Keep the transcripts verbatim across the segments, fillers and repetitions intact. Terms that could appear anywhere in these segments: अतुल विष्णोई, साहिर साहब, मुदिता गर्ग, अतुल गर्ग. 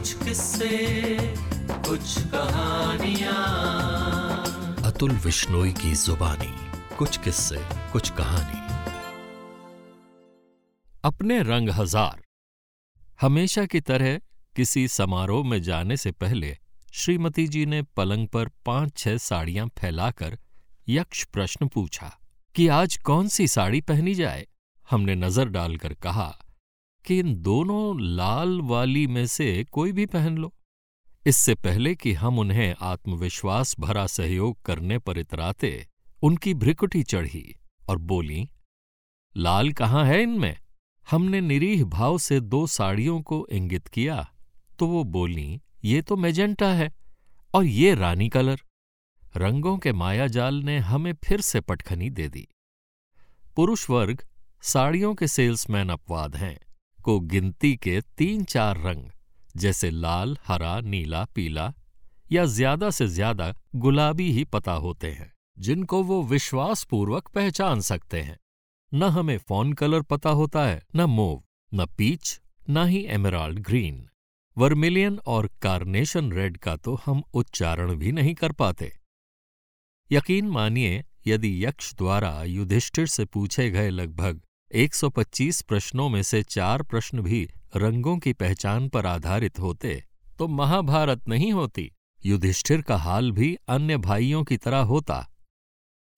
कुछ किस्से कुछ कहानियाँ। अतुल विष्णोई की जुबानी कुछ किस्से कुछ कहानी। अपने रंग हजार। हमेशा की तरह किसी समारोह में जाने से पहले श्रीमती जी ने पलंग पर पांच छह साड़ियां फैलाकर यक्ष प्रश्न पूछा कि आज कौन सी साड़ी पहनी जाए। हमने नजर डालकर कहा कि इन दोनों लाल वाली में से कोई भी पहन लो। इससे पहले कि हम उन्हें आत्मविश्वास भरा सहयोग करने पर इतराते, उनकी भ्रिकुटी चढ़ी और बोली, लाल कहाँ है इनमें? हमने निरीह भाव से दो साड़ियों को इंगित किया तो वो बोली, ये तो मैजेंटा है और ये रानी कलर। रंगों के मायाजाल ने हमें फिर से पटखनी दे दी। पुरुष वर्ग साड़ियों के सेल्समैन अपवाद हैं को गिनती के तीन चार रंग जैसे लाल, हरा, नीला, पीला या ज्यादा से ज्यादा गुलाबी ही पता होते हैं, जिनको वो विश्वासपूर्वक पहचान सकते हैं। न हमें फॉन कलर पता होता है, न मोव, न पीच, न ही एमेराल्ड ग्रीन। वर्मिलियन और कार्नेशन रेड का तो हम उच्चारण भी नहीं कर पाते। यकीन मानिए, यदि यक्ष द्वारा युधिष्ठिर से पूछे गए लगभग एक सौ पच्चीस प्रश्नों में से चार प्रश्न भी रंगों की पहचान पर आधारित होते तो महाभारत नहीं होती। युधिष्ठिर का हाल भी अन्य भाइयों की तरह होता।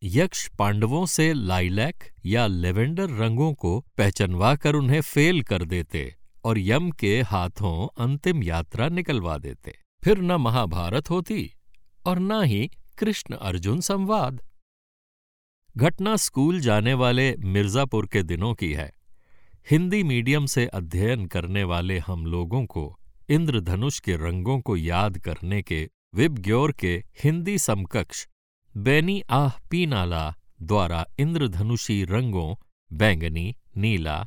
यक्ष पांडवों से लाइलैक या लेवेंडर रंगों को पहचनवा कर उन्हें फेल कर देते और यम के हाथों अंतिम यात्रा निकलवा देते। फिर न महाभारत होती और न ही कृष्ण अर्जुन संवाद। घटना स्कूल जाने वाले मिर्जापुर के दिनों की है। हिंदी मीडियम से अध्ययन करने वाले हम लोगों को इंद्रधनुष के रंगों को याद करने के विब ग्योर के हिंदी समकक्ष बेनी आह पीनाला द्वारा इंद्रधनुषी रंगों बैंगनी, नीला,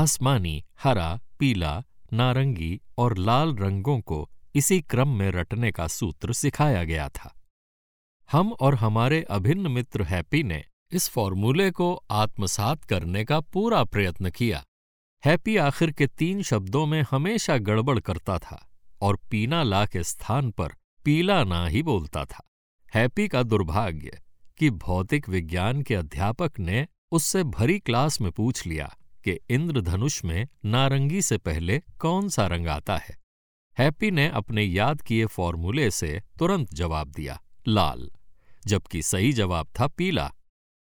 आसमानी, हरा, पीला, नारंगी और लाल रंगों को इसी क्रम में रटने का सूत्र सिखाया गया था। हम और हमारे अभिन्न मित्र हैप्पी ने इस फॉर्मूले को आत्मसात करने का पूरा प्रयत्न किया। हैप्पी आखिर के तीन शब्दों में हमेशा गड़बड़ करता था और पीना ला के स्थान पर पीला ना ही बोलता था। हैप्पी का दुर्भाग्य कि भौतिक विज्ञान के अध्यापक ने उससे भरी क्लास में पूछ लिया कि इंद्रधनुष में नारंगी से पहले कौन सा रंग आता है। हैप्पी ने अपने याद किए फॉर्मूले से तुरंत जवाब दिया, लाल, जबकि सही जवाब था पीला।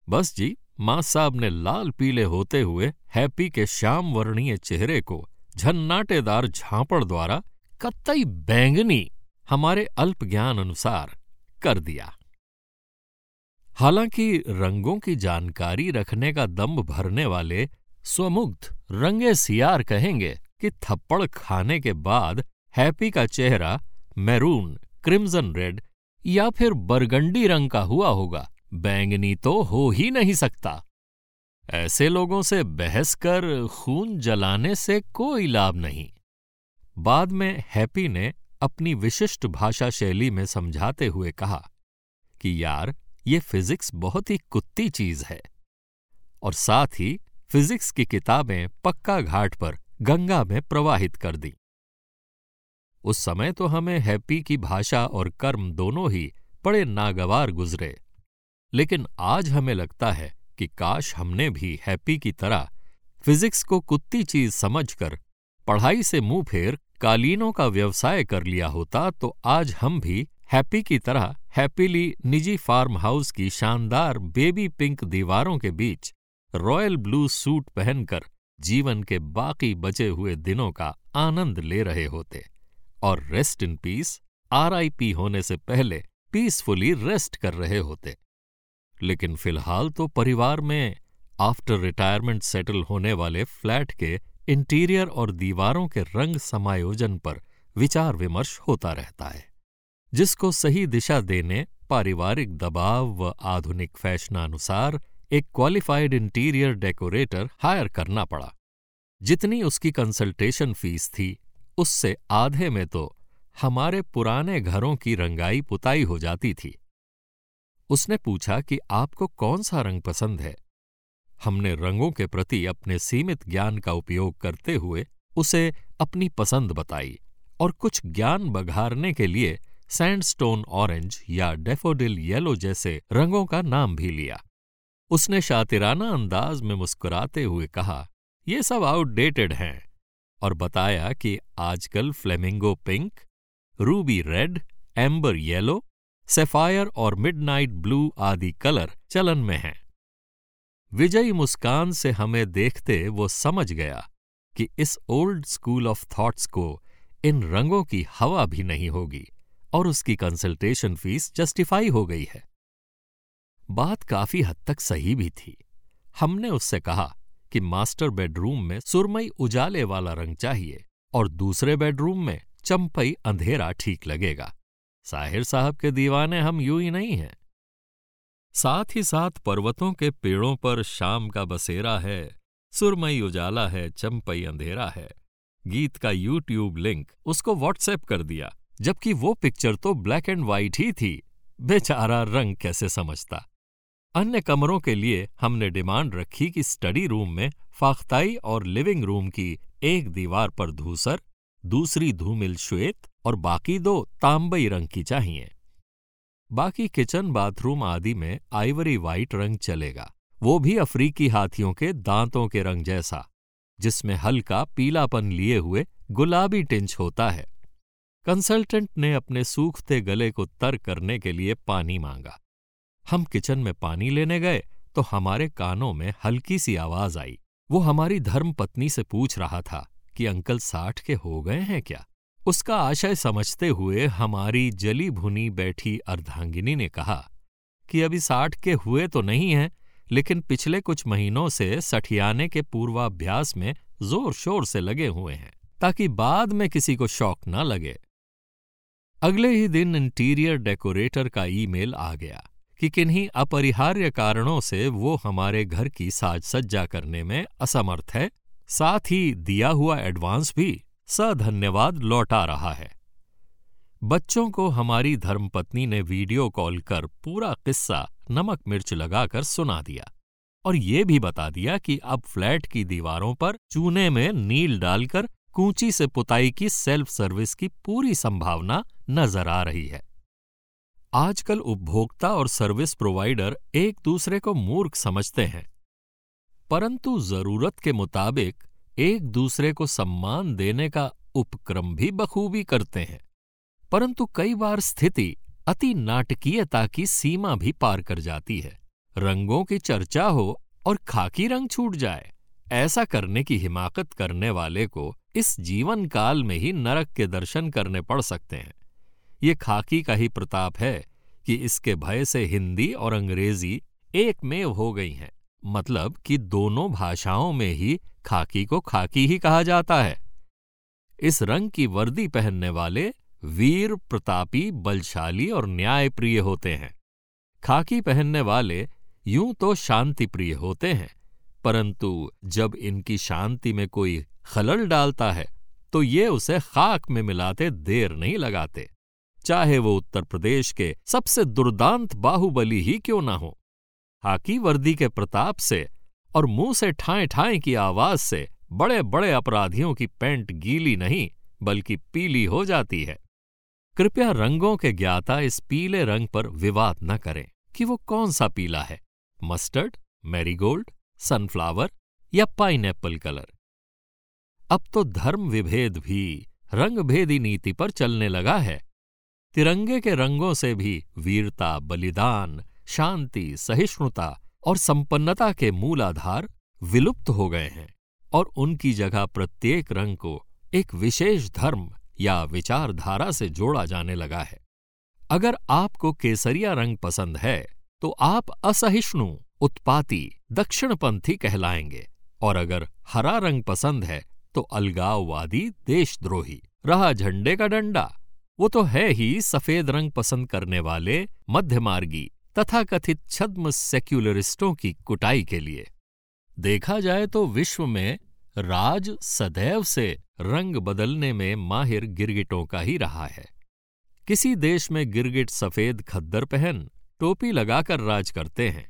बस जी, मां साहब ने लाल पीले होते हुए हैप्पी के श्याम वर्णीय चेहरे को झन्नाटेदार झांपड़ द्वारा कतई बैंगनी, हमारे अल्प ज्ञान अनुसार, कर दिया। हालांकि रंगों की जानकारी रखने का दंभ भरने वाले स्वमुग्ध रंगे सियार कहेंगे कि थप्पड़ खाने के बाद हैप्पी का चेहरा मैरून, क्रिम्सन रेड या फिर बरगंडी रंग का हुआ होगा, बैंगनी तो हो ही नहीं सकता। ऐसे लोगों से बहस कर खून जलाने से कोई लाभ नहीं। बाद में हैप्पी ने अपनी विशिष्ट भाषा शैली में समझाते हुए कहा कि यार, ये फिजिक्स बहुत ही कुत्ती चीज है और साथ ही फिजिक्स की किताबें पक्का घाट पर गंगा में प्रवाहित कर दी। उस समय तो हमें हैप्पी की भाषा और कर्म दोनों ही बड़े नागवार गुजरे, लेकिन आज हमें लगता है कि काश हमने भी हैप्पी की तरह फिजिक्स को कुत्ती चीज समझकर पढ़ाई से मुंह फेर कालीनों का व्यवसाय कर लिया होता तो आज हम भी हैप्पी की तरह हैप्पीली निजी फार्म हाउस की शानदार बेबी पिंक दीवारों के बीच रॉयल ब्लू सूट पहनकर जीवन के बाकी बचे हुए दिनों का आनंद ले रहे होते और rest in peace, R I P होने से पहले पीसफुली रेस्ट कर रहे होते। लेकिन फिलहाल तो परिवार में आफ्टर रिटायरमेंट सेटल होने वाले फ्लैट के इंटीरियर और दीवारों के रंग समायोजन पर विचार विमर्श होता रहता है, जिसको सही दिशा देने पारिवारिक दबाव व आधुनिक फैशनानुसार एक क्वालिफाइड इंटीरियर डेकोरेटर हायर करना पड़ा। जितनी उसकी कंसल्टेशन फीस थी, उससे आधे में तो हमारे पुराने घरों की रंगाई पुताई हो जाती थी। उसने पूछा कि आपको कौन सा रंग पसंद है। हमने रंगों के प्रति अपने सीमित ज्ञान का उपयोग करते हुए उसे अपनी पसंद बताई और कुछ ज्ञान बघारने के लिए सैंडस्टोन ऑरेंज या डेफोडिल येलो जैसे रंगों का नाम भी लिया। उसने शातिराना अंदाज में मुस्कुराते हुए कहा, ये सब आउटडेटेड हैं, और बताया कि आजकल flamingo pink, ruby red, amber yellow, sapphire और मिडनाइट ब्लू आदि कलर चलन में हैं। विजयी मुस्कान से हमें देखते वो समझ गया कि इस ओल्ड स्कूल ऑफ थॉट्स को इन रंगों की हवा भी नहीं होगी और उसकी कंसल्टेशन फीस जस्टिफाई हो गई है। बात काफी हद तक सही भी थी। हमने उससे कहा कि मास्टर बेडरूम में सुरमई उजाले वाला रंग चाहिए और दूसरे बेडरूम में चंपई अंधेरा ठीक लगेगा। साहिर साहब के दीवाने हम यूं ही नहीं हैं। साथ ही साथ पर्वतों के पेड़ों पर शाम का बसेरा है, सुरमई उजाला है, चंपई अंधेरा है। गीत का यूट्यूब लिंक उसको व्हाट्सएप कर दिया, जबकि वो पिक्चर तो ब्लैक एंड वाइट ही थी। बेचारा रंग कैसे समझता। अन्य कमरों के लिए हमने डिमांड रखी कि स्टडी रूम में फाख्ताई और लिविंग रूम की एक दीवार पर धूसर, दूसरी धूमिल श्वेत और बाकी दो तांबई रंग की चाहिए। बाकी किचन, बाथरूम आदि में आइवरी वाइट रंग चलेगा, वो भी अफ्रीकी हाथियों के दांतों के रंग जैसा, जिसमें हल्का पीलापन लिए हुए गुलाबी टिंच होता है। कंसल्टेंट ने अपने सूखते गले को तर करने के लिए पानी मांगा। हम किचन में पानी लेने गए तो हमारे कानों में हल्की सी आवाज आई। वो हमारी धर्मपत्नी से पूछ रहा था कि अंकल साठ के हो गए हैं क्या। उसका आशय समझते हुए हमारी जली भुनी बैठी अर्धांगिनी ने कहा कि अभी साठ के हुए तो नहीं हैं, लेकिन पिछले कुछ महीनों से सठियाने के पूर्वाभ्यास में जोर शोर से लगे हुए हैं, ताकि बाद में किसी को शौक न लगे। अगले ही दिन इंटीरियर डेकोरेटर का ईमेल आ गया कि किन्हीं अपरिहार्य कारणों से वो हमारे घर की साज सज्जा करने में असमर्थ है, साथ ही दिया हुआ एडवांस भी सधन्यवाद लौटा रहा है। बच्चों को हमारी धर्मपत्नी ने वीडियो कॉल कर पूरा किस्सा नमक मिर्च लगाकर सुना दिया और ये भी बता दिया कि अब फ्लैट की दीवारों पर चूने में नील डालकर कूंची से पुताई की सेल्फ सर्विस की पूरी संभावना नजर आ रही है। आजकल उपभोक्ता और सर्विस प्रोवाइडर एक दूसरे को मूर्ख समझते हैं, परंतु जरूरत के मुताबिक एक दूसरे को सम्मान देने का उपक्रम भी बखूबी करते हैं। परंतु कई बार स्थिति अति नाटकीयता की सीमा भी पार कर जाती है। रंगों की चर्चा हो और खाकी रंग छूट जाए, ऐसा करने की हिमाकत करने वाले को इस जीवन काल में ही नरक के दर्शन करने पड़ सकते हैं। ये खाकी का ही प्रताप है कि इसके भय से हिंदी और अंग्रेजी एक में हो गई हैं, मतलब कि दोनों भाषाओं में ही खाकी को खाकी ही कहा जाता है। इस रंग की वर्दी पहनने वाले वीर, प्रतापी, बलशाली और न्यायप्रिय होते हैं। खाकी पहनने वाले यूं तो शांतिप्रिय होते हैं, परंतु जब इनकी शांति में कोई खलल डालता है तो ये उसे खाक में मिलाते देर नहीं लगाते, चाहे वो उत्तर प्रदेश के सबसे दुर्दांत बाहुबली ही क्यों ना हो। खाकी वर्दी के प्रताप से और मुंह से ठाएं ठाएं की आवाज से बड़े बड़े अपराधियों की पैंट गीली नहीं बल्कि पीली हो जाती है। कृपया रंगों के ज्ञाता इस पीले रंग पर विवाद न करें कि वो कौन सा पीला है, मस्टर्ड, मैरीगोल्ड, सनफ्लावर या पाइनएप्पल कलर। अब तो धर्म विभेद भी रंगभेदी नीति पर चलने लगा है। तिरंगे के रंगों से भी वीरता, बलिदान, शांति, सहिष्णुता और संपन्नता के मूलाधार विलुप्त हो गए हैं और उनकी जगह प्रत्येक रंग को एक विशेष धर्म या विचारधारा से जोड़ा जाने लगा है। अगर आपको केसरिया रंग पसंद है तो आप असहिष्णु, उत्पाती, दक्षिणपंथी कहलाएंगे, और अगर हरा रंग पसंद है तो अलगाववादी, देशद्रोही। रहा झंडे का डंडा, वो तो है ही सफेद रंग पसंद करने वाले, मध्यमार्गी, तथाकथित छद्म सेक्युलरिस्टों की कुटाई के लिए। देखा जाए तो विश्व में राज सदैव से रंग बदलने में माहिर गिरगिटों का ही रहा है। किसी देश में गिरगिट सफेद खद्दर पहन टोपी लगाकर राज करते हैं,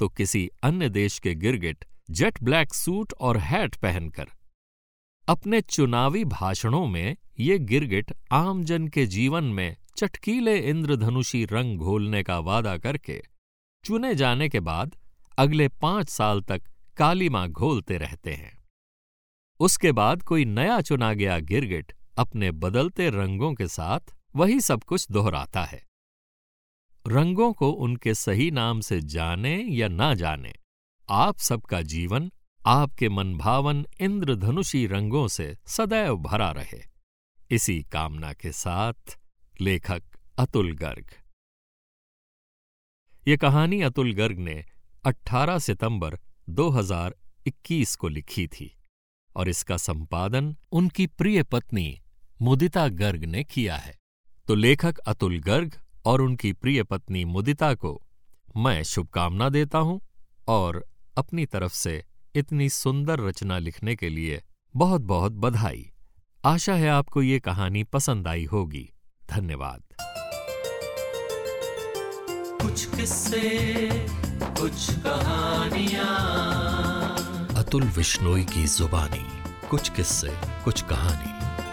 तो किसी अन्य देश के गिरगिट जेट ब्लैक सूट और हैट पहनकर। अपने चुनावी भाषणों में ये गिरगिट आमजन के जीवन में चटकीले इंद्रधनुषी रंग घोलने का वादा करके चुने जाने के बाद अगले पांच साल तक कालीमा घोलते रहते हैं। उसके बाद कोई नया चुना गया गिरगिट अपने बदलते रंगों के साथ वही सब कुछ दोहराता है। रंगों को उनके सही नाम से जाने या ना जाने, आप सबका जीवन आपके मनभावन इंद्रधनुषी रंगों से सदैव भरा रहे, इसी कामना के साथ लेखक अतुल गर्ग। ये कहानी अतुल गर्ग ने अठारह सितंबर दो हज़ार इक्कीस को लिखी थी और इसका संपादन उनकी प्रिय पत्नी मुदिता गर्ग ने किया है। तो लेखक अतुल गर्ग और उनकी प्रिय पत्नी मुदिता को मैं शुभकामना देता हूं और अपनी तरफ से इतनी सुंदर रचना लिखने के लिए बहुत बहुत बधाई। आशा है आपको ये कहानी पसंद आई होगी। धन्यवाद। कुछ किस्से, कुछ कहानियाँ, अतुल विष्णोई की जुबानी। कुछ किस्से, कुछ कहानी।